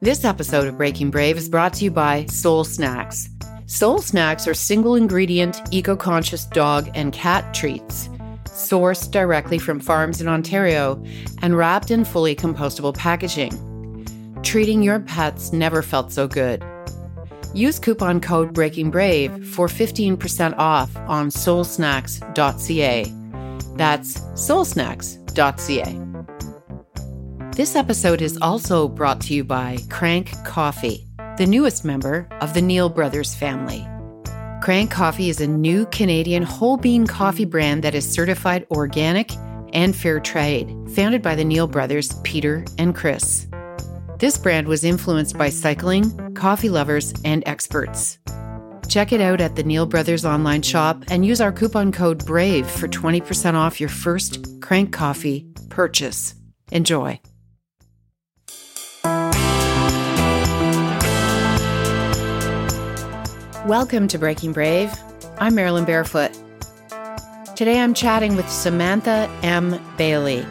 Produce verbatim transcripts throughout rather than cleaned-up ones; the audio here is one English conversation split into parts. This episode of Breaking Brave is brought to you by Soul Snacks. Soul Snacks are single-ingredient, eco-conscious dog and cat treats, sourced directly from farms in Ontario and wrapped in fully compostable packaging. Treating your pets never felt so good. Use coupon code BREAKINGBRAVE for fifteen percent off on soul snacks dot c a. That's soul snacks dot c a. This episode is also brought to you by Crank Coffee, the newest member of the Neal Brothers family. Crank Coffee is a new Canadian whole bean coffee brand that is certified organic and fair trade, founded by the Neal brothers, Peter and Chris. This brand was influenced by cycling, coffee lovers, and experts. Check it out at the Neal Brothers online shop and use our coupon code BRAVE for twenty percent off your first Crank Coffee purchase. Enjoy. Welcome to Breaking Brave. I'm Marilyn Barefoot. Today I'm chatting with Samantha M. Bailey.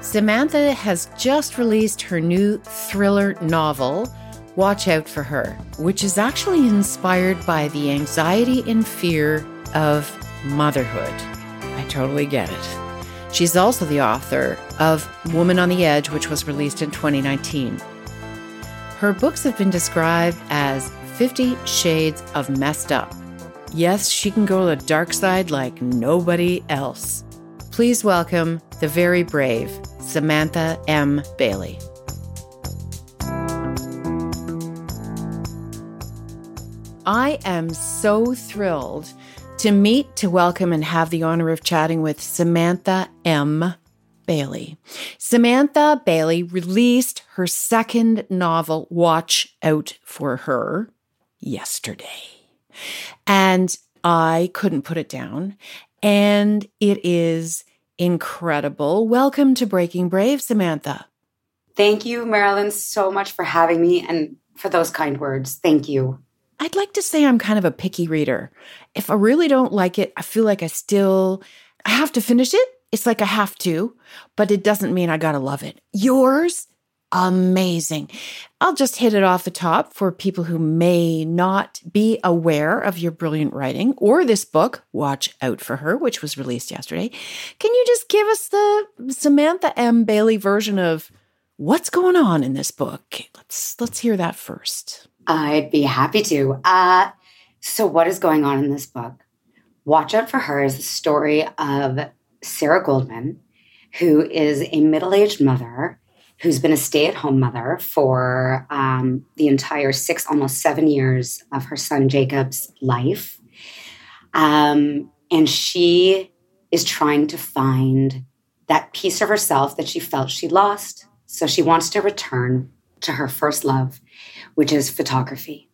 Samantha has just released her new thriller novel, Watch Out for Her, which is actually inspired by the anxiety and fear of motherhood. I totally get it. She's also the author of Woman on the Edge, which was released in twenty nineteen. Her books have been described as fifty Shades of Messed Up. Yes, she can go to the dark side like nobody else. Please welcome the very brave Samantha M. Bailey. I am so thrilled to meet, to welcome, and have the honor of chatting with Samantha M. Bailey. Samantha Bailey released her second novel, Watch Out for Her, yesterday. And I couldn't put it down. And it is incredible. Welcome to Breaking Brave, Samantha. Thank you, Marilyn, so much for having me and for those kind words. Thank you. I'd like to say I'm kind of a picky reader. If I really don't like it, I feel like I still, I have to finish it. It's like I have to, but it doesn't mean I gotta love it. Yours, amazing. I'll just hit it off the top for people who may not be aware of your brilliant writing or this book, Watch Out for Her, which was released yesterday. Can you just give us the Samantha M. Bailey version of what's going on in this book? Let's let's hear that first. I'd be happy to. Uh, so what is going on in this book? Watch Out for Her is the story of Sarah Goldman, who is a middle-aged mother who's been a stay-at-home mother for um, the entire six, almost seven years of her son Jacob's life. Um, and she is trying to find that piece of herself that she felt she lost. So she wants to return to her first love, which is photography.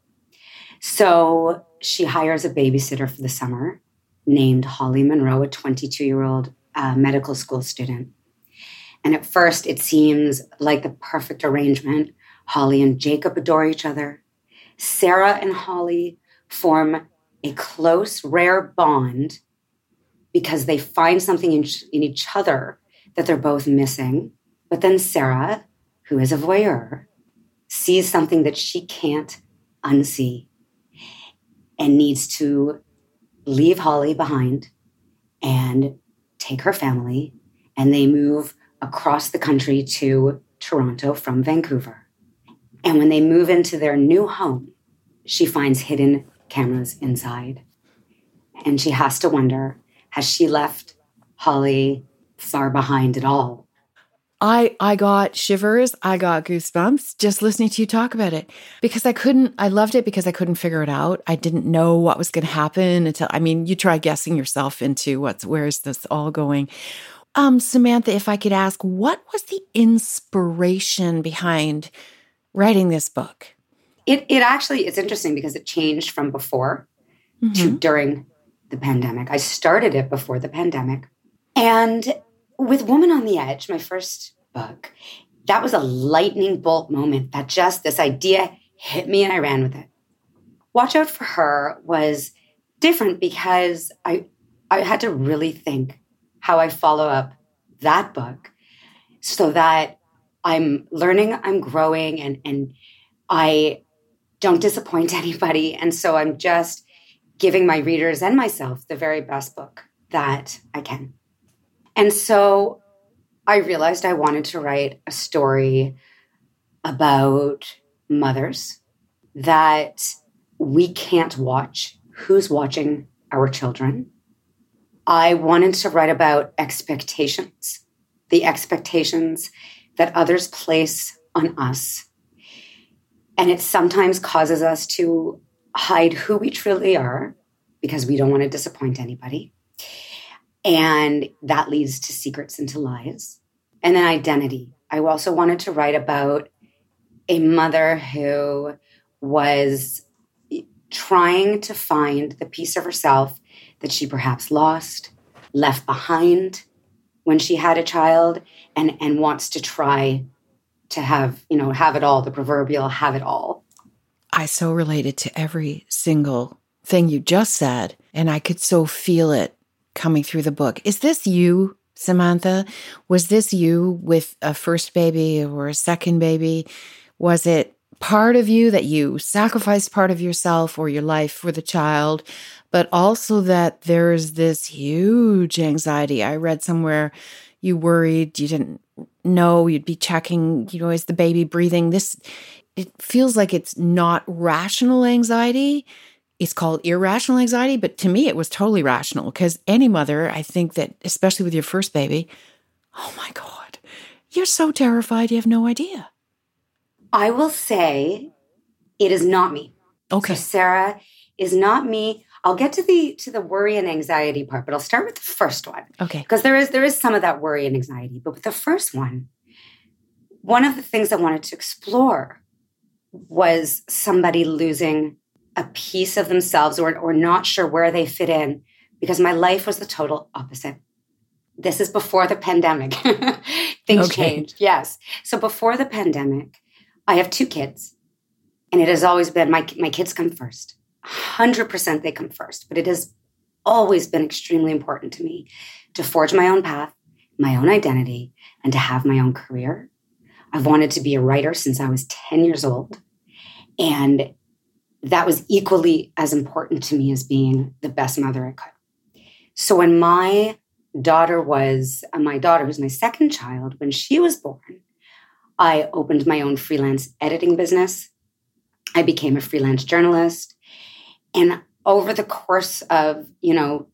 So she hires a babysitter for the summer named Holly Monroe, a twenty-two-year-old uh, medical school student. And at first, it seems like the perfect arrangement. Holly and Jacob adore each other. Sarah and Holly form a close, rare bond because they find something in, in each other that they're both missing. But then Sarah, who is a voyeur, sees something that she can't unsee and needs to leave Holly behind and take her family, and they move across the country to Toronto from Vancouver. And when they move into their new home, she finds hidden cameras inside. And she has to wonder, has she left Holly far behind at all? I, I got shivers, I got goosebumps just listening to you talk about it because I couldn't, I loved it because I couldn't figure it out. I didn't know what was going to happen until, I mean, you try guessing yourself into what's, where is this all going? Um, Samantha, if I could ask, what was the inspiration behind writing this book? It, it actually, it's interesting because it changed from before mm-hmm. to during the pandemic. I started it before the pandemic. And with Woman on the Edge, my first book, that was a lightning bolt moment that just this idea hit me and I ran with it. Watch Out for Her was different because I, I had to really think how I follow up that book so that I'm learning, I'm growing, and, and I don't disappoint anybody. And so I'm just giving my readers and myself the very best book that I can. And so I realized I wanted to write a story about mothers that we can't watch. Who's watching our children? I wanted to write about expectations, the expectations that others place on us. And it sometimes causes us to hide who we truly are because we don't want to disappoint anybody. And that leads to secrets and to lies. And then identity. I also wanted to write about a mother who was trying to find the piece of herself that she perhaps lost, left behind when she had a child, and, and wants to try to have, you know, have it all, the proverbial have it all. I so related to every single thing you just said, and I could so feel it coming through the book. Is this you, Samantha? Was this you with a first baby or a second baby? Was it part of you that you sacrificed part of yourself or your life for the child, but also that there is this huge anxiety? I read somewhere you worried, you didn't know, you'd be checking, you know, is the baby breathing? This, it feels like it's not rational anxiety. It's called irrational anxiety, but to me, it was totally rational because any mother, I think that, especially with your first baby, oh my God, you're so terrified, you have no idea. I will say it is not me. Okay. So Sarah is not me. I'll get to the to the worry and anxiety part, but I'll start with the first one. Okay. Because there is there is some of that worry and anxiety. But with the first one, one of the things I wanted to explore was somebody losing a piece of themselves or, or not sure where they fit in, because my life was the total opposite. This is before the pandemic. Things okay. changed. Yes. So before the pandemic, I have two kids, and it has always been my my kids come first. one hundred percent they come first, but it has always been extremely important to me to forge my own path, my own identity, and to have my own career. I've wanted to be a writer since I was ten years old, and that was equally as important to me as being the best mother I could. So when my daughter was, uh, my daughter who's my second child, when she was born, I opened my own freelance editing business. I became a freelance journalist. And over the course of, you know,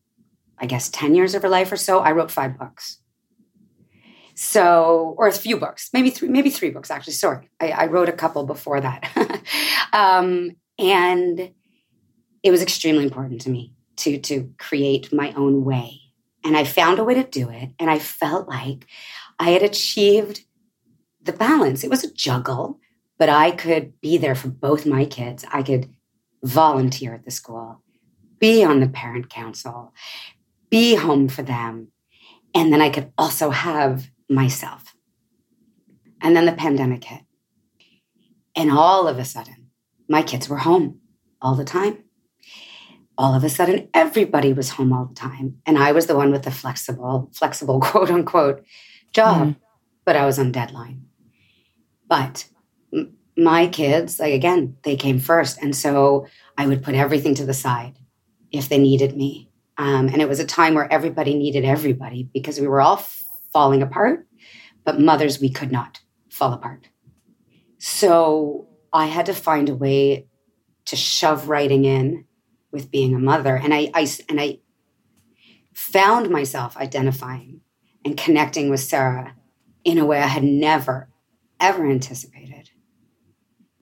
I guess ten years of her life or so, I wrote five books. So, or a few books, maybe three, maybe three books, actually. Sorry, I, I wrote a couple before that. um, and it was extremely important to me to, to create my own way. And I found a way to do it. And I felt like I had achieved the balance. It was a juggle, but I could be there for both my kids. I could volunteer at the school, be on the parent council, be home for them. And then I could also have myself. And then the pandemic hit. And all of a sudden, my kids were home all the time. All of a sudden, everybody was home all the time. And I was the one with the flexible, flexible, quote unquote, job, mm-hmm. but I was on deadline. But my kids, like again, they came first. And so I would put everything to the side if they needed me. Um, and it was a time where everybody needed everybody because we were all f- falling apart, but mothers, we could not fall apart. So I had to find a way to shove writing in with being a mother. And I, I, and I found myself identifying and connecting with Sarah in a way I had never, ever anticipated.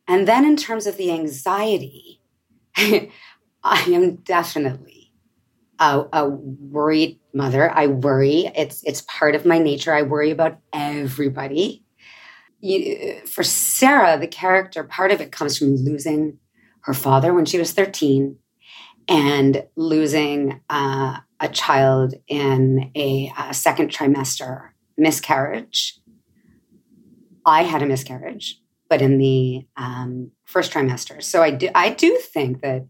And then in terms of the anxiety, I am definitely a, a worried mother. I worry. It's it's part of my nature. I worry about everybody. You, for Sarah, the character, part of it comes from losing her father when she was thirteen and losing uh, a child in a, a second trimester miscarriage. I had a miscarriage, but in the um, first trimester. So I do, I do think that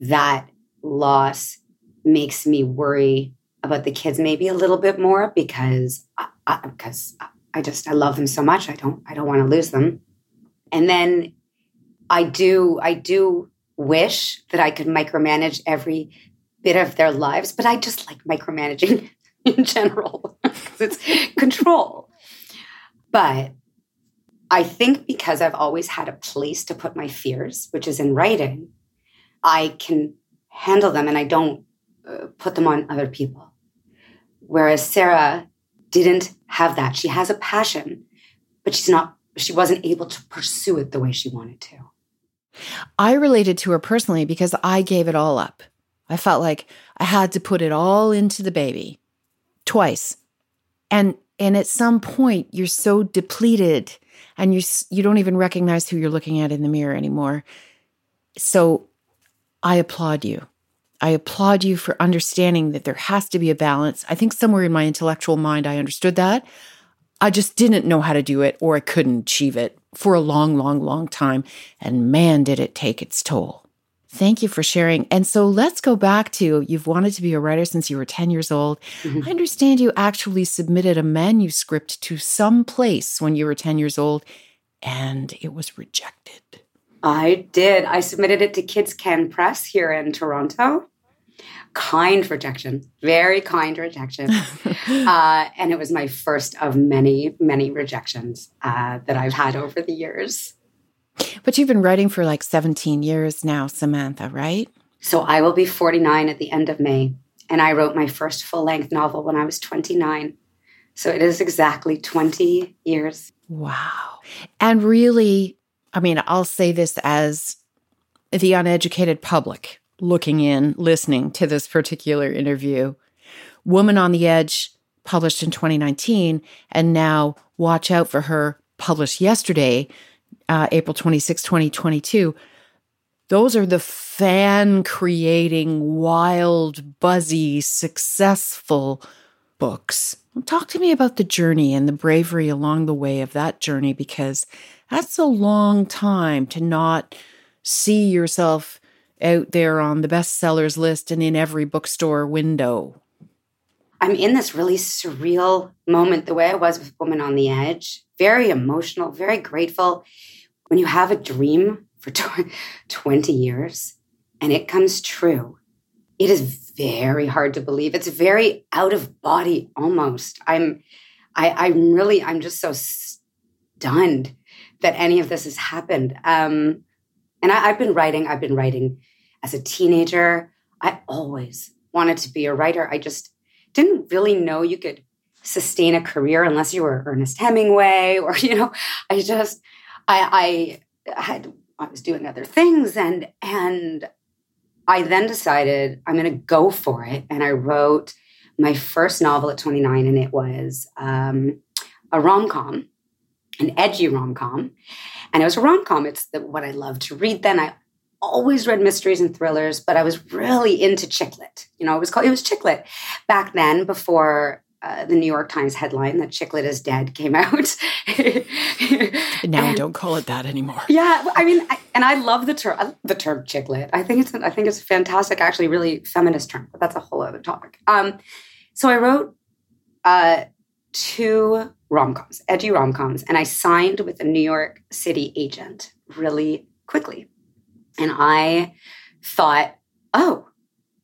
that loss makes me worry about the kids maybe a little bit more because I, I, because I just, I love them so much. I don't, I don't want to lose them. And then I do, I do wish that I could micromanage every bit of their lives, but I just like micromanaging in general because it's control. But I think because I've always had a place to put my fears, which is in writing, I can handle them and I don't uh, put them on other people. Whereas Sarah didn't have that. She has a passion, but she's not, she wasn't able to pursue it the way she wanted to. I related to her personally because I gave it all up. I felt like I had to put it all into the baby twice. And and at some point, you're so depleted and you you don't even recognize who you're looking at in the mirror anymore. So I applaud you. I applaud you for understanding that there has to be a balance. I think somewhere in my intellectual mind, I understood that. I just didn't know how to do it, or I couldn't achieve it for a long, long, long time. And man, did it take its toll. Thank you for sharing. And so let's go back to, you've wanted to be a writer since you were ten years old. Mm-hmm. I understand you actually submitted a manuscript to some place when you were ten years old, and it was rejected. I did. I submitted it to Kids Can Press here in Toronto. Kind rejection, very kind rejection. uh, and it was my first of many, many rejections uh, that I've had over the years. But you've been writing for like seventeen years now, Samantha, right? So I will be forty-nine at the end of May. And I wrote my first full-length novel when I was twenty-nine. So it is exactly twenty years. Wow. And really, I mean, I'll say this as the uneducated public looking in, listening to this particular interview. Woman on the Edge, published in twenty nineteen, and now Watch Out for Her, published yesterday, uh, April twenty-sixth, twenty twenty-two. Those are the fan-creating, wild, buzzy, successful books. Talk to me about the journey and the bravery along the way of that journey, because that's a long time to not see yourself out there on the bestsellers list and in every bookstore window. I'm in this really surreal moment, the way I was with Woman on the Edge. Very emotional, very grateful. When you have a dream for twenty years and it comes true, it is very hard to believe. It's very out of body almost. I'm, I, I'm really, I'm just so stunned that any of this has happened. Um, and I, I've been writing, I've been writing as a teenager. I always wanted to be a writer. I just didn't really know you could sustain a career unless you were Ernest Hemingway or, you know, I just, I, I had, I was doing other things and, and I then decided I'm going to go for it. And I wrote my first novel at twenty-nine, and it was um, a rom-com, an edgy rom-com. And it was a rom-com. It's the, what I loved to read then. I always read mysteries and thrillers, but I was really into chick lit. You know, it was called, it was chick lit back then, before uh, the New York Times headline that chick lit is dead came out. Now and, don't call it that anymore. Yeah. I mean, I, and I love the term, I love the term chick lit. I think it's, I think it's a fantastic, actually really feminist term, but that's a whole other topic. Um, so I wrote uh, two rom-coms, edgy rom-coms. And I signed with a New York City agent really quickly. And I thought, oh,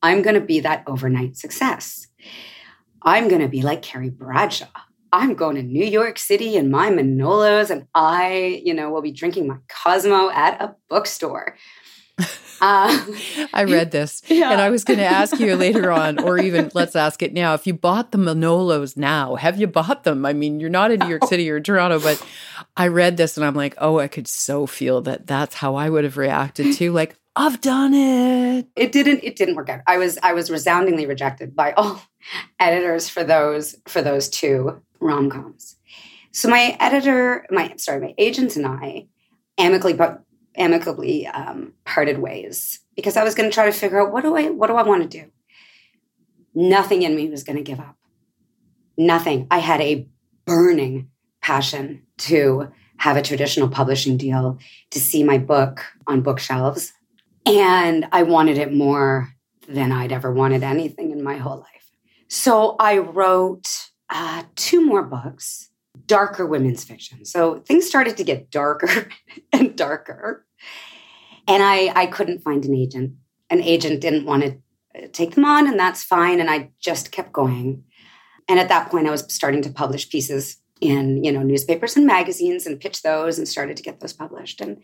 I'm going to be that overnight success. I'm going to be like Carrie Bradshaw. I'm going to New York City in my Manolos, and I, you know, will be drinking my Cosmo at a bookstore. Uh, I read this, yeah. And I was going to ask you later on, or even let's ask it now, if you bought the Manolos now, have you bought them? I mean, you're not in New York no. City or Toronto, but I read this and I'm like, oh, I could so feel that that's how I would have reacted to, like, I've done it. It didn't, it didn't work out. I was, I was resoundingly rejected by all editors for those, for those two rom-coms. So my editor, my, sorry, my agent and I amicably, but amicably um, parted ways, because I was going to try to figure out, what do I, what do I want to do? Nothing in me was going to give up. Nothing. I had a burning passion to have a traditional publishing deal, to see my book on bookshelves. And I wanted it more than I'd ever wanted anything in my whole life. So I wrote uh, two more books, darker women's fiction. So things started to get darker and darker. And I, I couldn't find an agent. An agent didn't want to take them on, and that's fine. And I just kept going. And at that point, I was starting to publish pieces in, you know, newspapers and magazines and pitch those and started to get those published. And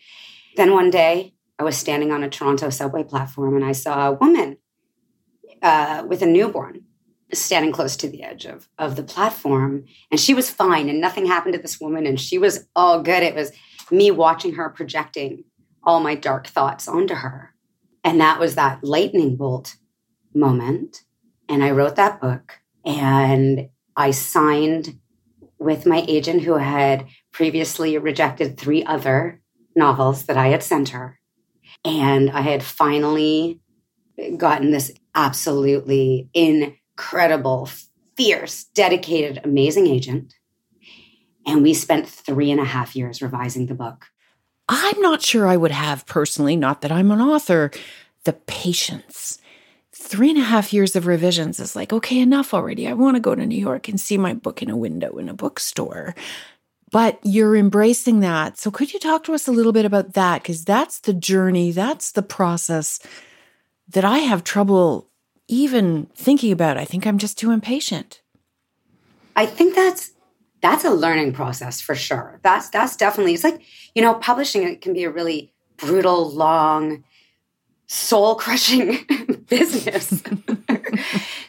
then one day I was standing on a Toronto subway platform and I saw a woman uh, with a newborn standing close to the edge of, of the platform. And she was fine and nothing happened to this woman. And she was all good. It was me watching her projecting all my dark thoughts onto her. And that was that lightning bolt moment. And I wrote that book and I signed with my agent who had previously rejected three other novels that I had sent her. And I had finally gotten this absolutely incredible, fierce, dedicated, amazing agent. And we spent three and a half years revising the book. I'm not sure I would have personally, not that I'm an author, the patience. Three and a half years of revisions is like, okay, enough already. I want to go to New York and see my book in a window in a bookstore. But you're embracing that. So could you talk to us a little bit about that? Because that's the journey. That's the process that I have trouble even thinking about. I think I'm just too impatient. I think that's that's a learning process for sure. That's that's definitely, it's like, you know, publishing, it can be a really brutal, long, soul-crushing business.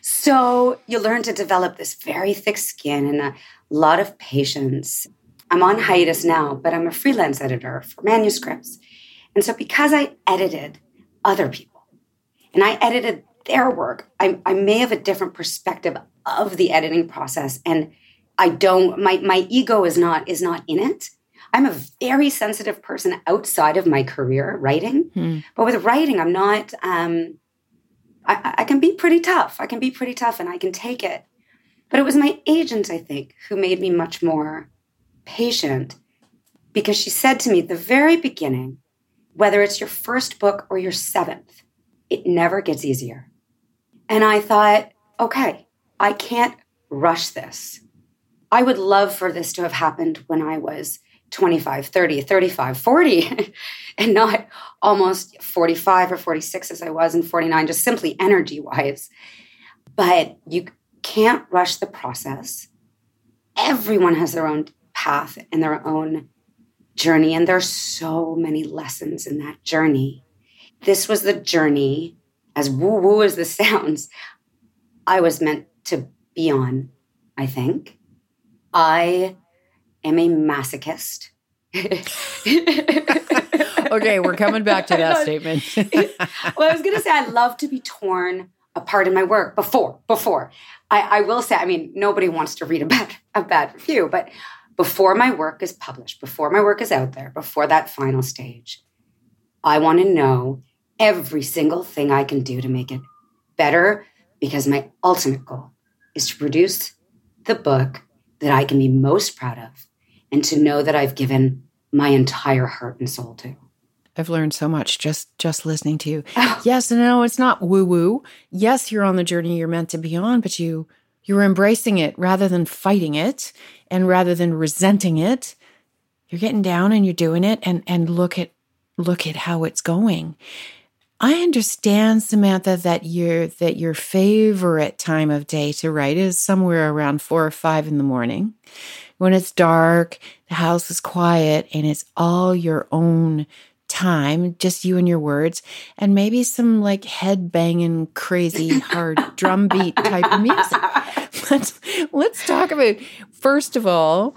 So you learn to develop this very thick skin and a lot of patience. I'm on hiatus now, but I'm a freelance editor for manuscripts. And so because I edited other people and I edited their work, I, I may have a different perspective of the editing process. And I don't, my my ego is not is not in it. I'm a very sensitive person outside of my career, writing. Hmm. But with writing, I'm not, um, I, I can be pretty tough. I can be pretty tough and I can take it. But it was my agent, I think, who made me much more patient, because she said to me at the very beginning, whether it's your first book or your seventh, it never gets easier. And I thought, okay, I can't rush this. I would love for this to have happened when I was twenty-five, thirty, thirty-five, forty, and not almost forty-five or forty-six as I was, and forty-nine, just simply energy-wise. But you can't rush the process. Everyone has their own path and their own journey, and there's so many lessons in that journey. This was the journey, as woo-woo as this sounds, I was meant to be on, I think. I... I'm a masochist. Okay, we're coming back to that statement. Well, I was going to say I love to be torn apart in my work before. Before. I, I will say, I mean, nobody wants to read a bad, a bad review, but before my work is published, before my work is out there, before that final stage, I want to know every single thing I can do to make it better, because my ultimate goal is to produce the book that I can be most proud of, and to know that I've given my entire heart and soul to. I've learned so much just just listening to you. Oh. Yes, and no, it's not woo-woo. Yes, you're on the journey you're meant to be on, but you, you're embracing it rather than fighting it, and rather than resenting it. You're getting down and you're doing it, and and look at look at how it's going. I understand, Samantha, that your that your favorite time of day to write is somewhere around four or five in the morning, when it's dark, the house is quiet, and it's all your own time, just you and your words, and maybe some like head banging, crazy, hard drumbeat type of music. Let's let's talk about, first of all,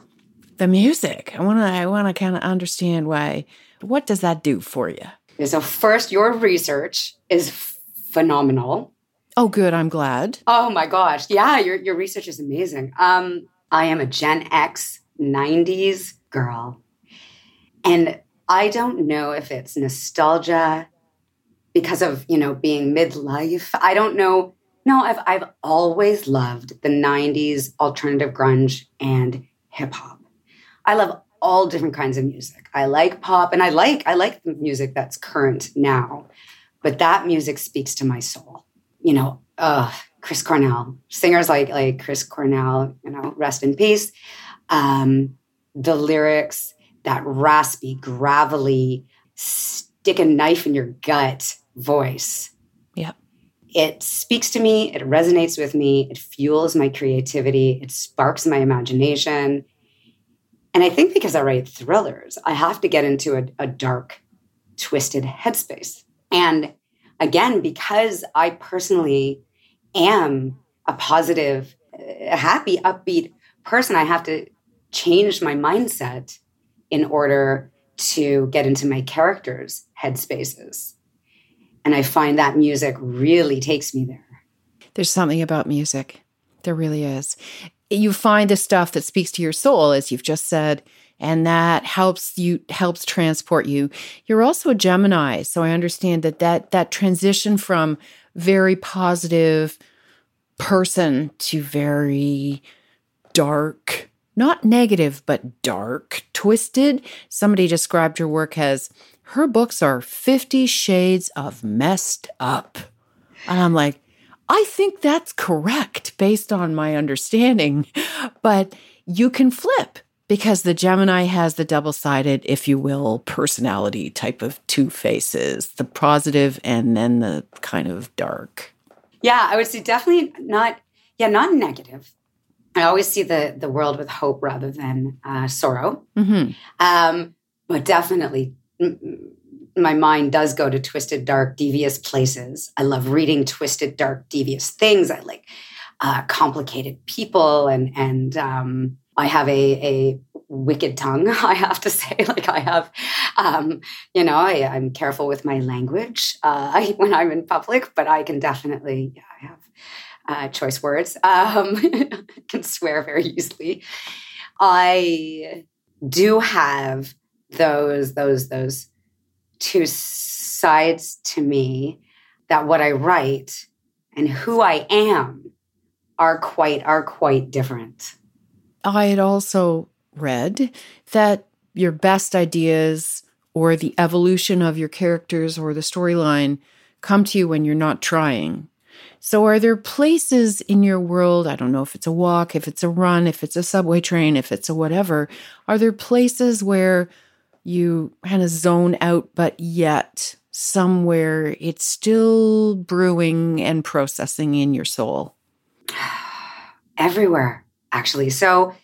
the music. I wanna I wanna kind of understand why. What does that do for you? So first, your research is phenomenal. Oh, good. I'm glad. Oh, my gosh. Yeah, your your research is amazing. Um, I am a Gen X nineties girl. And I don't know if it's nostalgia because of, you know, being midlife. I don't know. No, I've I've always loved the nineties alternative grunge and hip hop. I love all different kinds of music. I like pop, and I like I like the music that's current now, but that music speaks to my soul. You know, uh, Chris Cornell, singers like like Chris Cornell, you know, rest in peace. Um, the lyrics, that raspy, gravelly, stick a knife in your gut voice. Yeah. It speaks to me. It resonates with me. It fuels my creativity. It sparks my imagination. And I think because I write thrillers, I have to get into a, a dark, twisted headspace. And again, because I personally am a positive, happy, upbeat person, I have to change my mindset in order to get into my characters' headspaces. And I find that music really takes me there. There's something about music. There really is. You find the stuff that speaks to your soul, as you've just said, and that helps you, helps transport you. You're also a Gemini, so I understand that that, that transition from very positive person to very dark, not negative, but dark, twisted. Somebody described your work as, her books are fifty shades of messed up. And I'm like, I think that's correct based on my understanding, but you can flip because the Gemini has the double-sided, if you will, personality type of two faces, the positive and then the kind of dark. Yeah, I would say definitely not, yeah, not negative. I always see the the world with hope rather than uh, sorrow. Mm-hmm. Um, but definitely mm, my mind does go to twisted, dark, devious places. I love reading twisted, dark, devious things. I like uh, complicated people, and and um, I have a, a wicked tongue, I have to say. Like I have, um, you know, I, I'm careful with my language uh, when I'm in public, but I can definitely, yeah, I have uh, choice words. Um, can swear very easily. I do have those, those, those. two sides to me, that what I write and who I am are quite are quite different. I had also read that your best ideas or the evolution of your characters or the storyline come to you when you're not trying. So are there places in your world, I don't know if it's a walk, if it's a run, if it's a subway train, if it's a whatever, are there places where you kind of zone out, but yet somewhere it's still brewing and processing in your soul? Everywhere, actually. So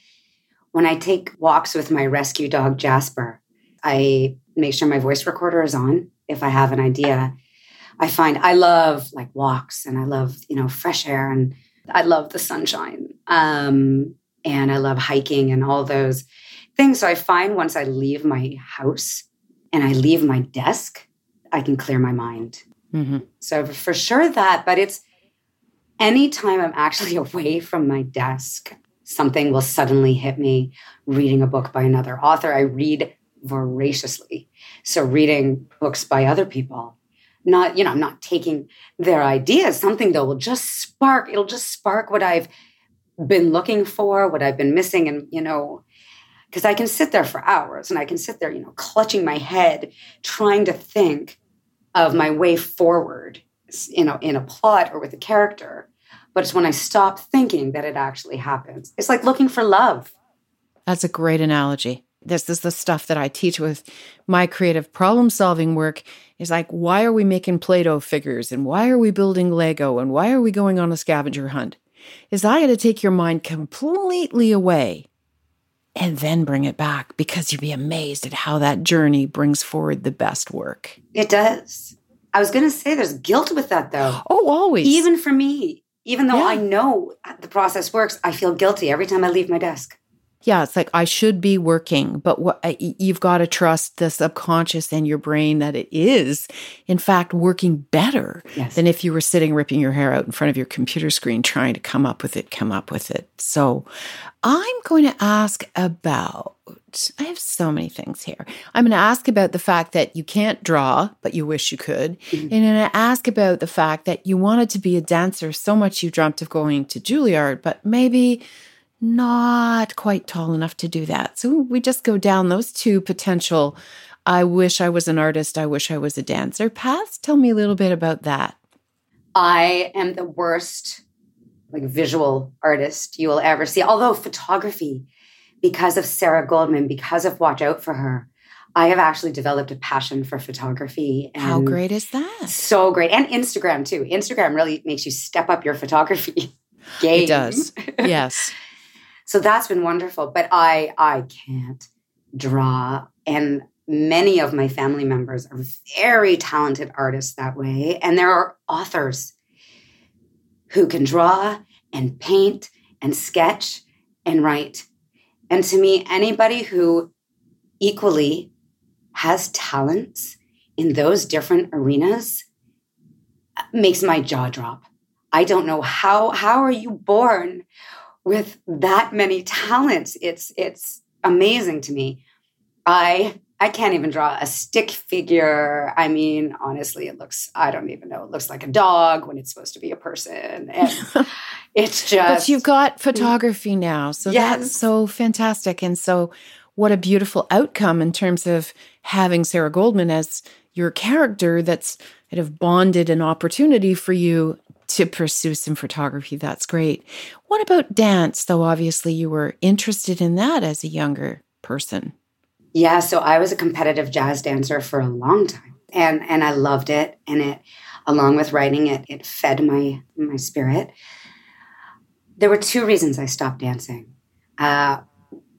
when I take walks with my rescue dog, Jasper, I make sure my voice recorder is on. If I have an idea, I find I love like walks and I love, you know, fresh air and I love the sunshine. Um, and I love hiking and all those thing. So I find once I leave my house and I leave my desk, I can clear my mind. Mm-hmm. So for sure that, but it's anytime I'm actually away from my desk, something will suddenly hit me. Reading a book by another author, I read voraciously. So reading books by other people, not, you know, I'm not taking their ideas. Something though will just spark, it'll just spark what I've been looking for, what I've been missing. And, you know, because I can sit there for hours and I can sit there, you know, clutching my head, trying to think of my way forward, you know, in a plot or with a character. But it's when I stop thinking that it actually happens. It's like looking for love. That's a great analogy. This is the stuff that I teach with my creative problem-solving work. Is like, why are we making Play-Doh figures? And why are we building Lego? And why are we going on a scavenger hunt? Is I got to take your mind completely away and then bring it back, because you'd be amazed at how that journey brings forward the best work. It does. I was going to say there's guilt with that, though. Oh, always. Even for me. Even though yeah. I know the process works, I feel guilty every time I leave my desk. Yeah, it's like I should be working, but what, you've got to trust the subconscious and your brain that it is, in fact, working better yes. than if you were sitting ripping your hair out in front of your computer screen trying to come up with it, come up with it. So I'm going to ask about, I have so many things here. I'm going to ask about the fact that you can't draw, but you wish you could. Mm-hmm. And I'm going to ask about the fact that you wanted to be a dancer so much you dreamt of going to Juilliard, but maybe not quite tall enough to do that. So we just go down those two potential, I wish I was an artist, I wish I was a dancer paths. Tell me a little bit about that. I am the worst like visual artist you will ever see. Although photography, because of Sarah Goldman, because of Watch Out for Her, I have actually developed a passion for photography. And how great is that? So great. And Instagram too. Instagram really makes you step up your photography game. It does. Yes. So that's been wonderful. But I, I can't draw. And many of my family members are very talented artists that way. And there are authors who can draw and paint and sketch and write. And to me, anybody who equally has talents in those different arenas makes my jaw drop. I don't know how, how are you born with that many talents? It's, it's amazing to me. I, I can't even draw a stick figure. I mean, honestly, it looks, I don't even know. It looks like a dog when it's supposed to be a person. And it's just. But you've got photography now. So yes. That's so fantastic. And so what a beautiful outcome in terms of having Sarah Goldman as your character that's kind of bonded an opportunity for you to pursue some photography. That's great. What about dance, though? Obviously, you were interested in that as a younger person. Yeah, so I was a competitive jazz dancer for a long time, and and I loved it. And it, along with writing it, it fed my my spirit. There were two reasons I stopped dancing. Uh,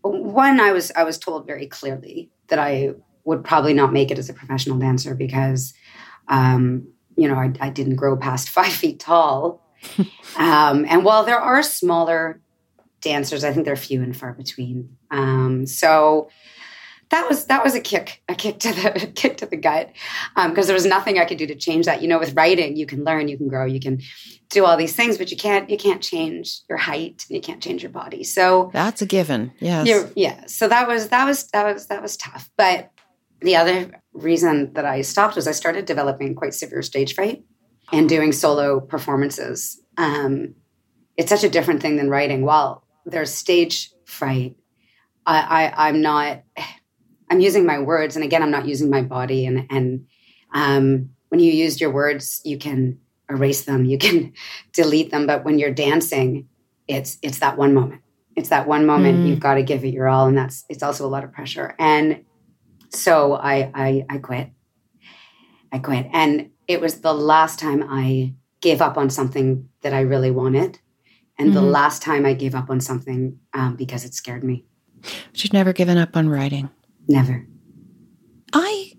one, I was I was told very clearly that I would probably not make it as a professional dancer because, um, you know, I, I didn't grow past five feet tall. um, and while there are smaller dancers, I think they're few and far between. Um, so. That was that was a kick, a kick to the a kick to the gut, because um, there was nothing I could do to change that. You know, with writing, you can learn, you can grow, you can do all these things, but you can't you can't change your height, and you can't change your body. So that's a given. Yes. Yeah. So that was that was that was that was tough. But the other reason that I stopped was I started developing quite severe stage fright and doing solo performances. Um, it's such a different thing than writing. While there's stage fright, I, I I'm not. I'm using my words, and again, I'm not using my body. And and um, when you use your words, you can erase them, you can delete them. But when you're dancing, it's it's that one moment. It's that one moment mm. You've got to give it your all, and that's it's also a lot of pressure. And so I I, I quit. I quit, and it was the last time I gave up on something that I really wanted, and mm-hmm. the last time I gave up on something um, because it scared me. But you've never given up on writing. Never. I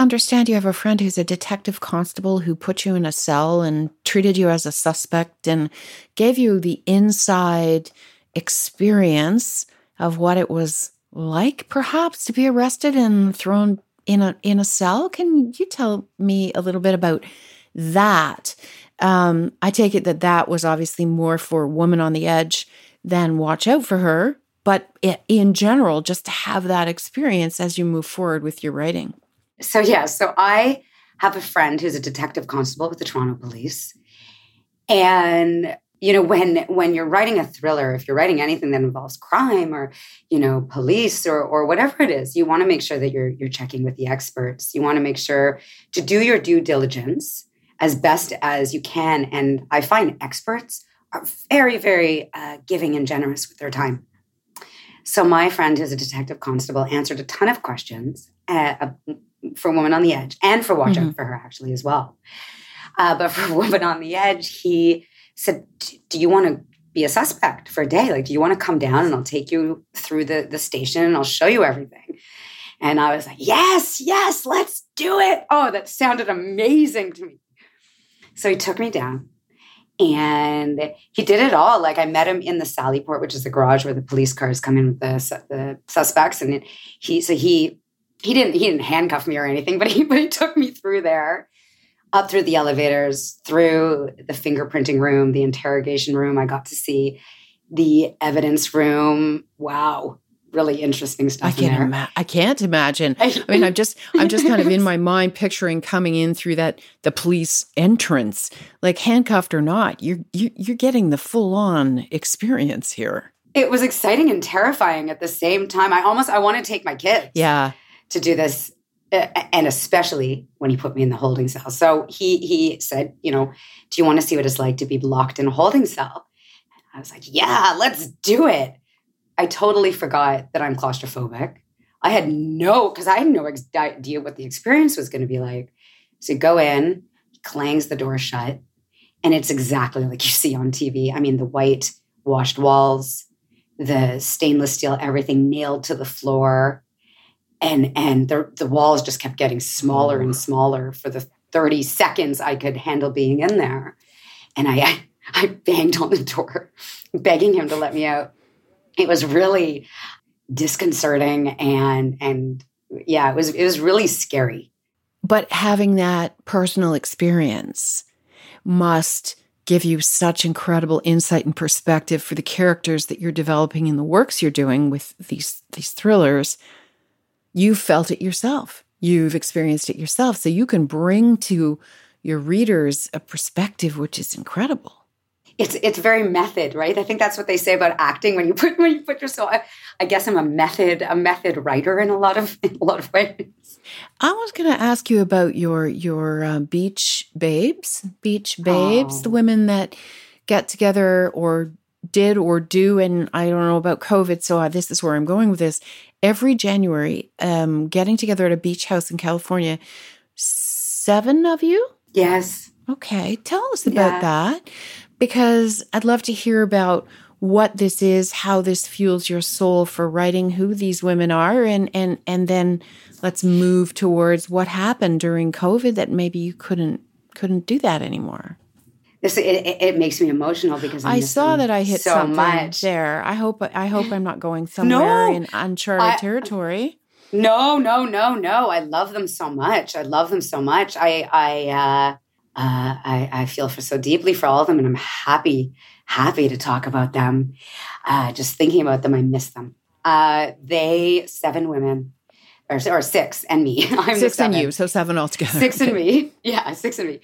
understand you have a friend who's a detective constable who put you in a cell and treated you as a suspect and gave you the inside experience of what it was like, perhaps, to be arrested and thrown in a in a cell. Can you tell me a little bit about that? Um, I take it that that was obviously more for Woman on the Edge than Watch Out for Her. But in general, just to have that experience as you move forward with your writing. So, yeah. So I have a friend who's a detective constable with the Toronto Police. And, you know, when when you're writing a thriller, if you're writing anything that involves crime or, you know, police or or whatever it is, you want to make sure that you're you're checking with the experts. You want to make sure to do your due diligence as best as you can. And I find experts are very, very uh, giving and generous with their time. So my friend, who's a detective constable, answered a ton of questions uh, for Woman on the Edge and for Watch mm-hmm. Out for Her, actually, as well. Uh, but for Woman on the Edge, he said, do you want to be a suspect for a day? Like, do you want to come down and I'll take you through the, the station and I'll show you everything? And I was like, yes, yes, let's do it. Oh, that sounded amazing to me. So he took me down. And he did it all. Like, I met him in the Sallyport, which is the garage where the police cars come in with the, su- the suspects. And he, so he, he didn't, he didn't handcuff me or anything, but he, but he took me through there, up through the elevators, through the fingerprinting room, the interrogation room. I got to see the evidence room. Wow. Really interesting stuff. I can't. In ima- I can't imagine. I mean, I'm just, I'm just kind of in my mind picturing coming in through that the police entrance, like handcuffed or not. You're you, you're getting the full on experience here. It was exciting and terrifying at the same time. I almost I want to take my kids. Yeah. To do this, and especially when he put me in the holding cell. So he he said, you know, do you want to see what it's like to be locked in a holding cell? And I was like, yeah, let's do it. I totally forgot that I'm claustrophobic. I had no, because I had no idea what the experience was going to be like. So you go in, he clangs the door shut, and it's exactly like you see on T V. I mean, the white washed walls, the stainless steel, everything nailed to the floor. And and the, the walls just kept getting smaller and smaller for the thirty seconds I could handle being in there. And I, I, I banged on the door, begging him to let me out. It was really disconcerting and and yeah, it was it was really scary. But having that personal experience must give you such incredible insight and perspective for the characters that you're developing in the works you're doing with these these thrillers. You've felt it yourself. You've experienced it yourself. So you can bring to your readers a perspective which is incredible. It's it's very method, right? I think that's what they say about acting. When you put when you put yourself, I, I guess I'm a method a method writer in a lot of in a lot of ways. I was going to ask you about your your uh, beach babes, beach babes, oh. The women that get together or did or do, and I don't know about COVID, so I, this is where I'm going with this. Every January, um, getting together at a beach house in California, seven of you? Yes. Okay, tell us about yeah. that. Because I'd love to hear about what this is, how this fuels your soul for writing, who these women are, and and and then let's move towards what happened during COVID that maybe you couldn't couldn't do that anymore. This it, it makes me emotional because I, I saw that I hit so something much. There. I hope I hope I'm not going somewhere no, in uncharted I, territory. No, no, no, no. I love them so much. I love them so much. I I. Uh, Uh, I, I feel for so deeply for all of them, and I'm happy, happy to talk about them. Uh, just thinking about them, I miss them. Uh, they, seven women, or, or six and me. I'm six and you, so seven altogether. Six and me. Yeah, six and me.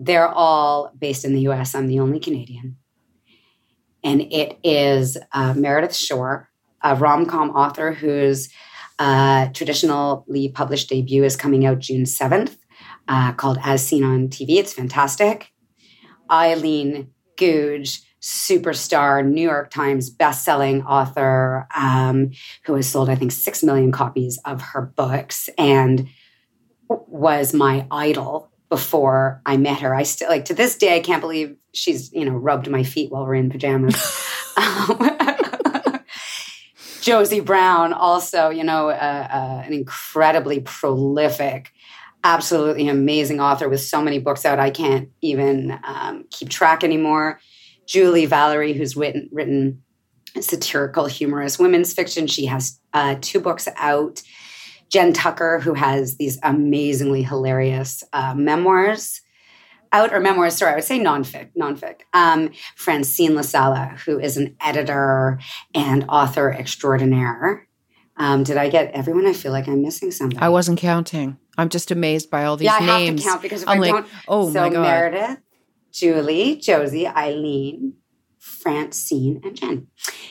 They're all based in the U S. I'm the only Canadian. And it is uh, Meredith Shore, a rom-com author whose uh, traditionally published debut is coming out June seventh. Uh, called As Seen on T V. It's fantastic. Eileen Googe, superstar, New York Times bestselling author um, who has sold, I think, six million copies of her books and was my idol before I met her. I still, like, to this day, I can't believe she's, you know, rubbed my feet while we're in pajamas. um, Josie Brown, also, you know, uh, uh, an incredibly prolific, absolutely amazing author with so many books out, I can't even um, keep track anymore. Julie Valerie, who's written, written satirical, humorous women's fiction. She has uh, two books out. Jen Tucker, who has these amazingly hilarious uh, memoirs out, or memoirs, sorry, I would say non-fic, non-fic. Um, Francine LaSala, who is an editor and author extraordinaire. Um, did I get everyone? I feel like I'm missing something. I wasn't counting. I'm just amazed by all these names. Yeah, I names. have to count because if I'm I like, don't. Oh so my God. So Meredith, Julie, Josie, Eileen, Francine, and Jen.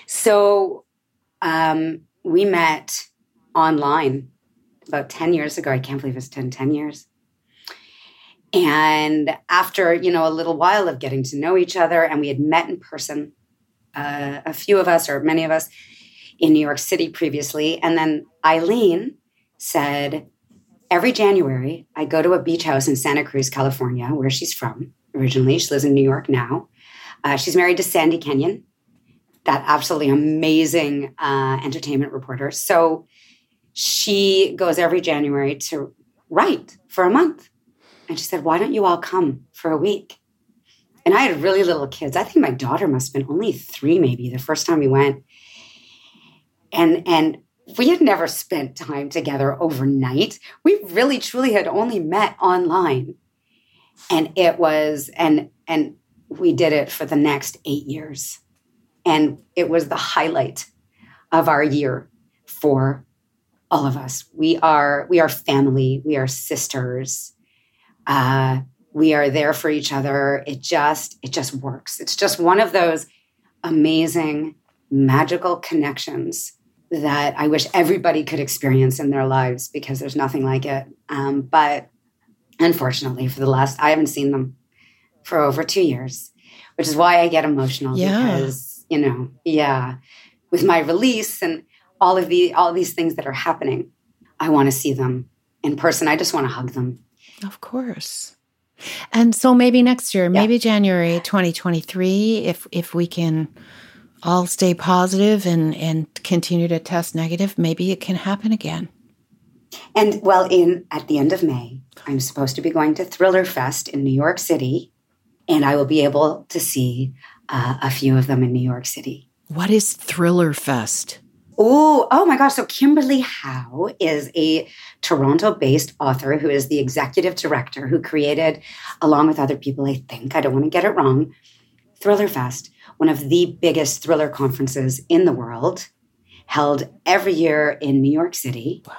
So um, we met online about ten years ago. I can't believe it's ten, ten years. And after, you know, a little while of getting to know each other, and we had met in person, uh, a few of us or many of us in New York City previously. And then Eileen said, every January, I go to a beach house in Santa Cruz, California, where she's from originally. She lives in New York now. Uh, she's married to Sandy Kenyon, that absolutely amazing uh, entertainment reporter. So she goes every January to write for a month. And she said, why don't you all come for a week? And I had really little kids. I think my daughter must have been only three, maybe, the first time we went. And, and, we had never spent time together overnight. We really, truly had only met online. And it was, and and we did it for the next eight years. And it was the highlight of our year for all of us. We are, we are family. We are sisters. Uh, we are there for each other. It just, it just works. It's just one of those amazing, magical connections that I wish everybody could experience in their lives because there's nothing like it. Um, but unfortunately, for the last, I haven't seen them for over two years, which is why I get emotional yeah. because, you know, yeah, with my release and all of the all of these things that are happening. I want to see them in person. I just want to hug them. Of course. And so maybe next year, maybe yeah. January twenty twenty-three, if if we can all stay positive and, and continue to test negative, maybe it can happen again. And well, in at the end of May, I'm supposed to be going to ThrillerFest in New York City, and I will be able to see uh, a few of them in New York City. What is ThrillerFest? Oh, oh my gosh. So Kimberly Howe is a Toronto-based author who is the executive director who created, along with other people, I think, I don't want to get it wrong, ThrillerFest, one of the biggest thriller conferences in the world, held every year in New York City. Wow.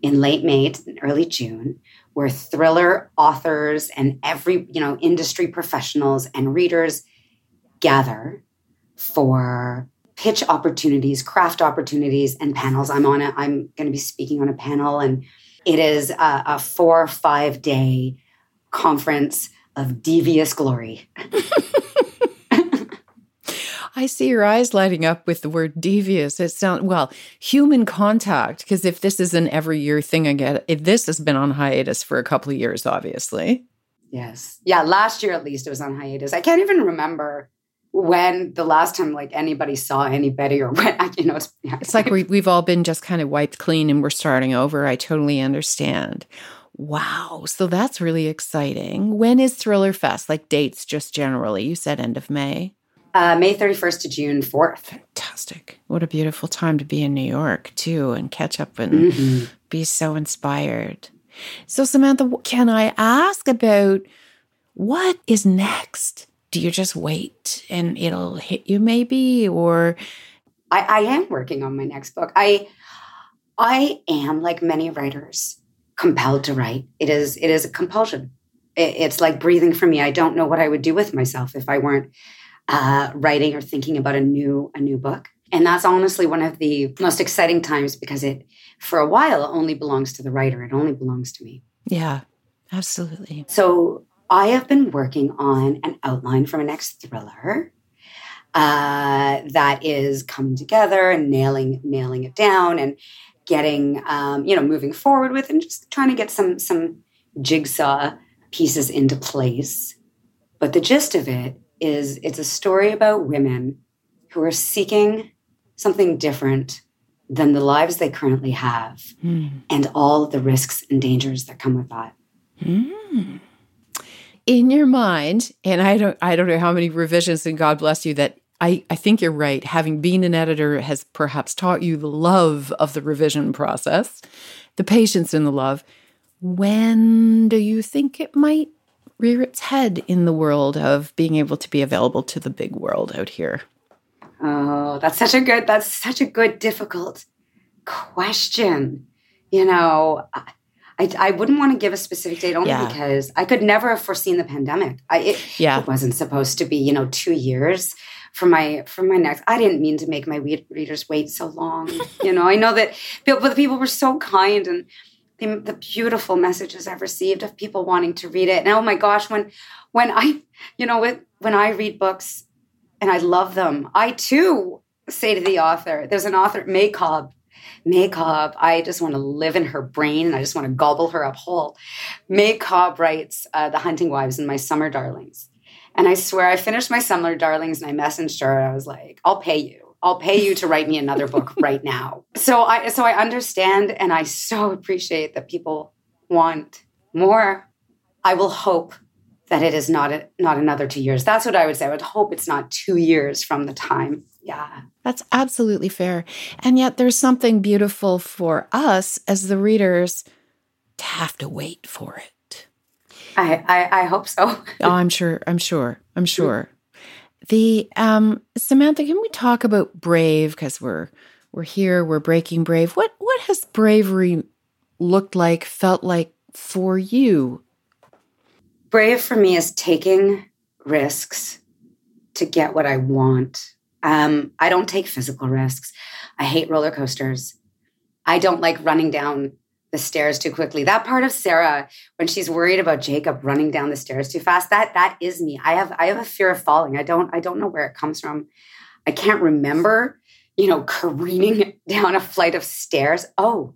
In late May and early June, where thriller authors and every, you know, industry professionals and readers gather for pitch opportunities, craft opportunities, and panels. I'm on a, I'm going to be speaking on a panel, and it is a, a four or five day conference of devious glory. I see your eyes lighting up with the word devious. It sounds, well, human contact, because if this is an every year thing, I get it. This has been on hiatus for a couple of years, obviously. Yes. Yeah, last year at least it was on hiatus. I can't even remember when the last time like anybody saw anybody or when, you know. It's, yeah. It's like we, we've all been just kind of wiped clean and we're starting over. I totally understand. Wow. So that's really exciting. When is ThrillerFest? Like dates just generally? You said end of May. Uh, May thirty-first to June fourth. Fantastic. What a beautiful time to be in New York, too, and catch up and mm-hmm. be so inspired. So, Samantha, can I ask about what is next? Do you just wait and it'll hit you maybe, or? I, I am working on my next book. I I am, like many writers, compelled to write. It is, it is a compulsion. It, it's like breathing for me. I don't know what I would do with myself if I weren't Uh, writing or thinking about a new a new book. And that's honestly one of the most exciting times because it, for a while, only belongs to the writer. It only belongs to me. Yeah, absolutely. So I have been working on an outline for my next thriller uh, that is coming together and nailing nailing it down and getting, um, you know, moving forward with and just trying to get some some jigsaw pieces into place. But the gist of it is it's a story about women who are seeking something different than the lives they currently have mm. and all the risks and dangers that come with that. Mm. In your mind, and I don't I don't know how many revisions, and God bless you, that I, I think you're right. Having been an editor has perhaps taught you the love of the revision process, the patience and the love. When do you think it might rear its head in the world of being able to be available to the big world out here? Oh, that's such a good, that's such a good, difficult question. You know, I, I wouldn't want to give a specific date only yeah. because I could never have foreseen the pandemic. I, it, yeah. it wasn't supposed to be, you know, two years for my, for my next, I didn't mean to make my readers wait so long. You know, I know that people, but the people were so kind and The, the beautiful messages I've received of people wanting to read it. And oh my gosh, when when I, you know, it, when I read books and I love them, I too say to the author, there's an author, May Cobb, May Cobb, I just want to live in her brain and I just want to gobble her up whole. May Cobb writes uh, The Hunting Wives and My Summer Darlings. And I swear I finished My Summer Darlings and I messaged her and I was like, I'll pay you. I'll pay you to write me another book right now. So I so I understand and I so appreciate that people want more. I will hope that it is not a, not another two years. That's what I would say. I would hope it's not two years from the time. Yeah. That's absolutely fair. And yet there's something beautiful for us as the readers to have to wait for it. I I, I hope so. oh, I'm sure. I'm sure. I'm sure. The um, Samantha, can we talk about Brave? Because we're we're here, we're breaking Brave. What what has bravery looked like, felt like for you? Brave for me is taking risks to get what I want. Um, I don't take physical risks. I hate roller coasters. I don't like running down the stairs too quickly. That part of Sarah, when she's worried about Jacob running down the stairs too fast, that that is me. I have I have a fear of falling. I don't I don't know where it comes from. I can't remember you know, careening down a flight of stairs. Oh,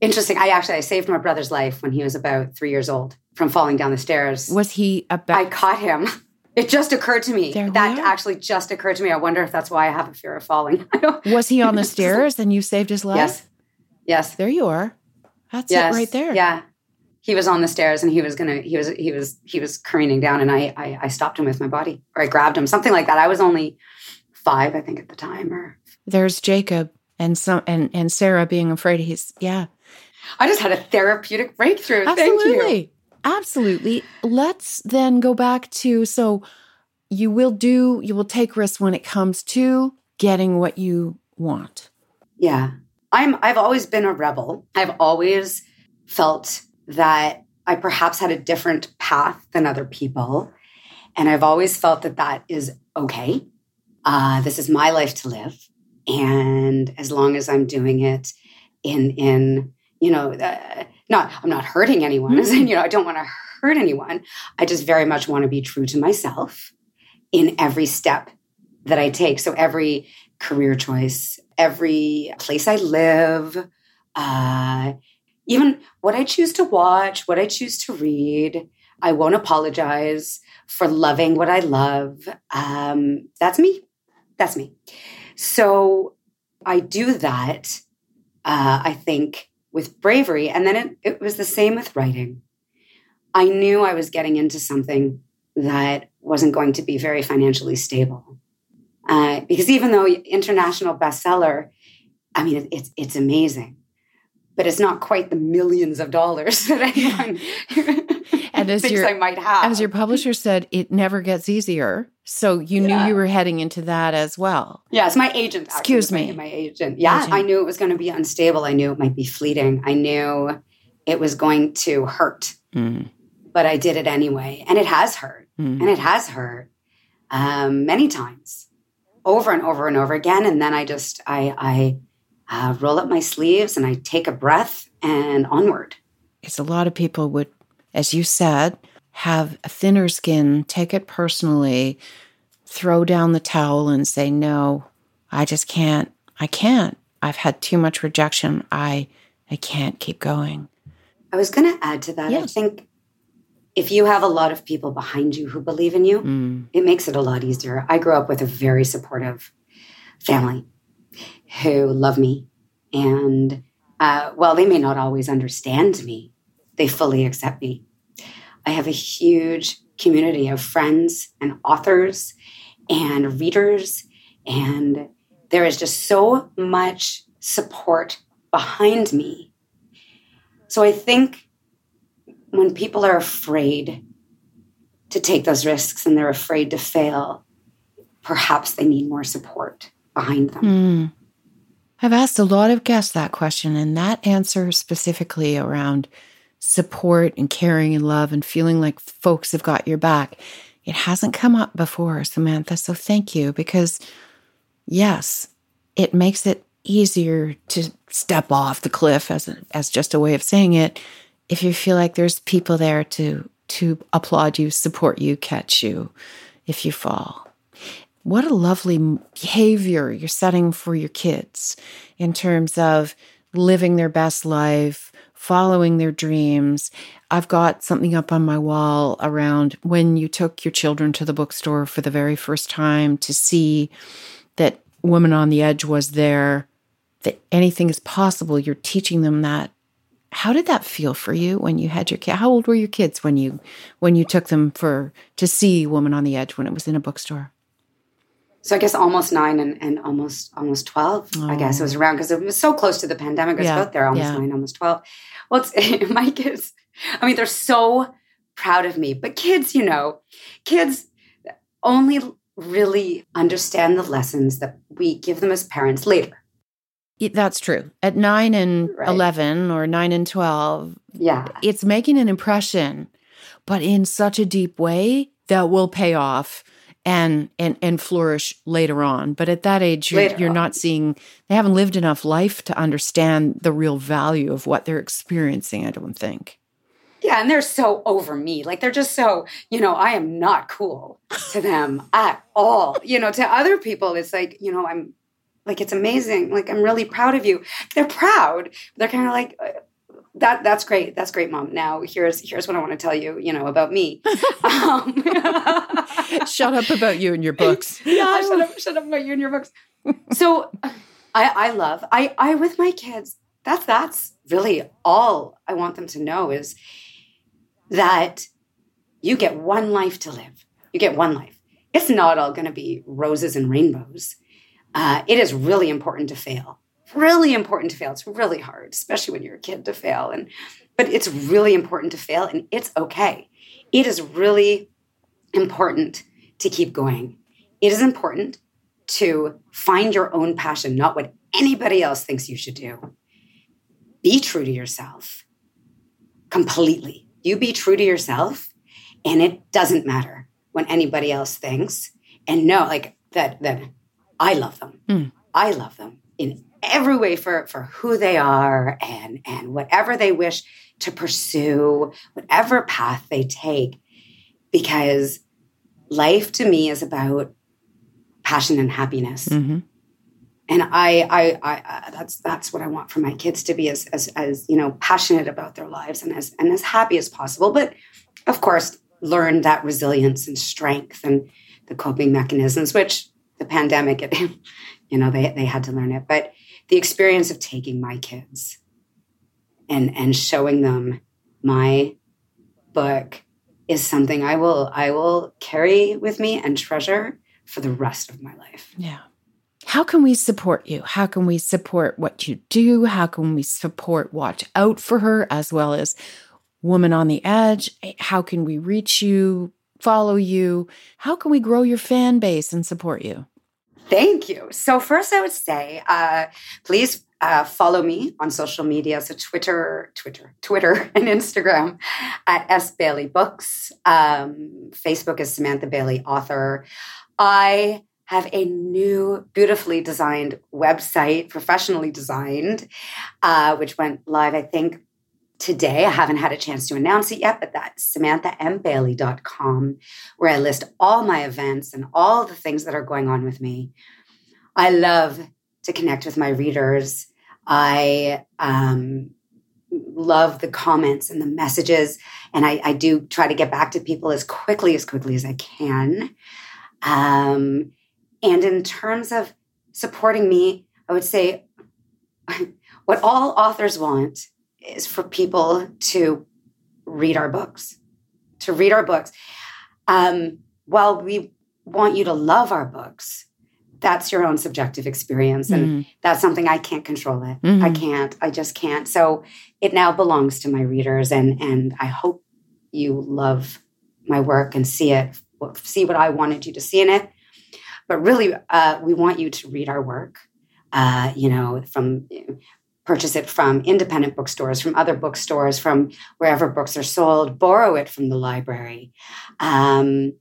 interesting. I actually, I saved my brother's life when he was about three years old from falling down the stairs. Was he about? I caught him. It just occurred to me. There that were? actually just occurred to me. I wonder if that's why I have a fear of falling. Was he on the stairs and you saved his life? Yes. Yes. There you are. That's yes. it right there. Yeah. He was on the stairs and he was going to, he was, he was, he was careening down and I, I, I stopped him with my body or I grabbed him, something like that. I was only five, I think at the time. Or There's Jacob and some, and, and Sarah being afraid he's, yeah. I just had a therapeutic breakthrough. Absolutely. Thank you. Absolutely. Let's then go back to, so you will do, you will take risks when it comes to getting what you want. Yeah. I'm, I've always been a rebel. I've always felt that I perhaps had a different path than other people. And I've always felt that that is okay. Uh, this is my life to live. And as long as I'm doing it in, in, you know, uh, not, I'm not hurting anyone. Mm-hmm. As in, you know, I don't want to hurt anyone. I just very much want to be true to myself in every step that I take. So every career choice, every place I live, uh, even what I choose to watch, what I choose to read. I won't apologize for loving what I love. Um, that's me. That's me. So I do that, uh, I think, with bravery. And then it, it was the same with writing. I knew I was getting into something that wasn't going to be very financially stable. Uh, because even though international bestseller, I mean, it, it's it's amazing. But it's not quite the millions of dollars that anyone and as thinks your, I might have. As your publisher said, it never gets easier. So you yeah. knew you were heading into that as well. Yes, my agent. Actually, Excuse me. My agent. Yeah, agent. I knew it was going to be unstable. I knew it might be fleeting. I knew it was going to hurt. Mm. But I did it anyway. And it has hurt. Mm. And it has hurt um, many times, over and over and over again. And then I just, I, I, Uh, roll up my sleeves and I take a breath and onward. It's a lot of people would, as you said, have a thinner skin, take it personally, throw down the towel and say, no, I just can't. I can't. I've had too much rejection. I, I can't keep going. I was going to add to that. Yes. I think if you have a lot of people behind you who believe in you, mm. it makes it a lot easier. I grew up with a very supportive family who love me. And uh, while they may not always understand me, they fully accept me. I have a huge community of friends and authors and readers. And there is just so much support behind me. So I think when people are afraid to take those risks and they're afraid to fail, perhaps they need more support behind them. Mm. I've asked a lot of guests that question, and that answer specifically around support and caring and love and feeling like folks have got your back. It hasn't come up before, Samantha, so thank you, because yes, it makes it easier to step off the cliff as a, as just a way of saying it if you feel like there's people there to to applaud you, support you, catch you if you fall. What a lovely behavior you're setting for your kids in terms of living their best life, following their dreams. I've got something up on my wall around when you took your children to the bookstore for the very first time to see that Woman on the Edge was there, that anything is possible. You're teaching them that. How did that feel for you when you had your kid? How old were your kids when you when you took them for to see Woman on the Edge when it was in a bookstore? So I guess almost nine and, and almost almost twelve, oh. I guess it was around because it was so close to the pandemic. It was yeah. about there, almost yeah. nine, almost twelve. Well, it's, my kids, I mean, they're so proud of me. But kids, you know, kids only really understand the lessons that we give them as parents later. That's true. At nine and right. eleven or nine and twelve, yeah, it's making an impression, but in such a deep way that will pay off. And, and and flourish later on. But at that age, you're, you're not seeing, they haven't lived enough life to understand the real value of what they're experiencing, I don't think. Yeah, and they're so over me. Like, they're just so, you know, I am not cool to them at all. You know, to other people, it's like, you know, I'm Like, it's amazing. Like, I'm really proud of you. They're proud. They're kind of like, that. That's great. That's great, Mom. Now, here's here's what I want to tell you, you know, about me. Um, shut up about you and your books. Yeah, shut up, shut up about you and your books. So I, I love, I, I with my kids, that's, that's really all I want them to know is that you get one life to live. You get one life. It's not all going to be roses and rainbows. Uh, it is really important to fail. Really important to fail. It's really hard, especially when you're a kid, to fail. And but it's really important to fail, and it's okay. It is really important to keep going. It is important to find your own passion, not what anybody else thinks you should do. Be true to yourself completely. You be true to yourself, and it doesn't matter when anybody else thinks. And no, like that, that I love them. Mm. I love them in every way for, for who they are and, and whatever they wish to pursue, whatever path they take, because life to me is about passion and happiness. Mm-hmm. And I, I, I, I, that's, that's what I want for my kids to be as, as, as, you know, passionate about their lives and as, and as happy as possible. But of course, learn that resilience and strength and the coping mechanisms, which the pandemic, it, you know, they, they had to learn it. But the experience of taking my kids and, and showing them my book is something I will, I will carry with me and treasure for the rest of my life. Yeah. How can we support you? How can we support what you do? How can we support Watch Out for Her as well as Woman on the Edge? How can we reach you, follow you? How can we grow your fan base and support you? Thank you. So first I would say, uh, please uh, follow me on social media. So Twitter, Twitter, Twitter and Instagram at S Bailey Books. Um, Facebook is Samantha Bailey Author. I have a new beautifully designed website, professionally designed, uh, which went live, I think, today. I haven't had a chance to announce it yet, but that's Samantha M Bailey dot com, where I list all my events and all the things that are going on with me. I love to connect with my readers. I um, love the comments and the messages, and I, I do try to get back to people as quickly, as quickly as I can. Um And in terms of supporting me, I would say what all authors want is for people to read our books, to read our books. Um, while we want you to love our books, that's your own subjective experience. And mm. that's something I can't control it. Mm. I can't. I just can't. So it now belongs to my readers. And, and I hope you love my work and see it, see what I wanted you to see in it. But really, uh, we want you to read our work, uh, you know, from purchase it from independent bookstores, from other bookstores, from wherever books are sold, borrow it from the library. Um,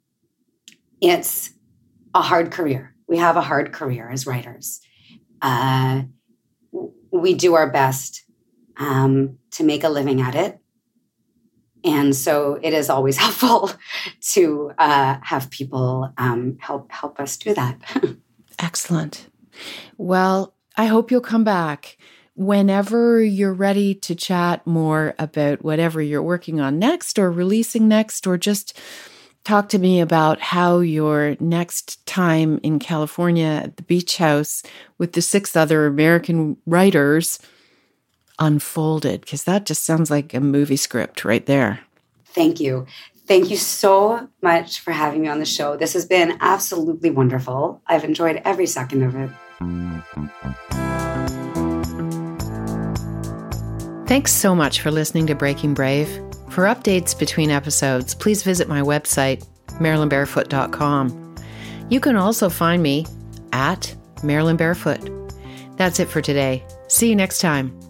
it's a hard career. We have a hard career as writers. Uh, we do our best um, to make a living at it. And so it is always helpful to uh, have people um, help help us do that. Excellent. Well, I hope you'll come back whenever you're ready to chat more about whatever you're working on next or releasing next, or just talk to me about how your next time in California at the beach house with the six other American writers unfolded, because that just sounds like a movie script right there. Thank you. Thank you so much for having me on the show. This has been absolutely wonderful. I've enjoyed every second of it. Thanks so much for listening to Breaking Brave. For updates between episodes, please visit my website, Marilyn Barefoot dot com. You can also find me at Marilyn Barefoot. That's it for today. See you next time.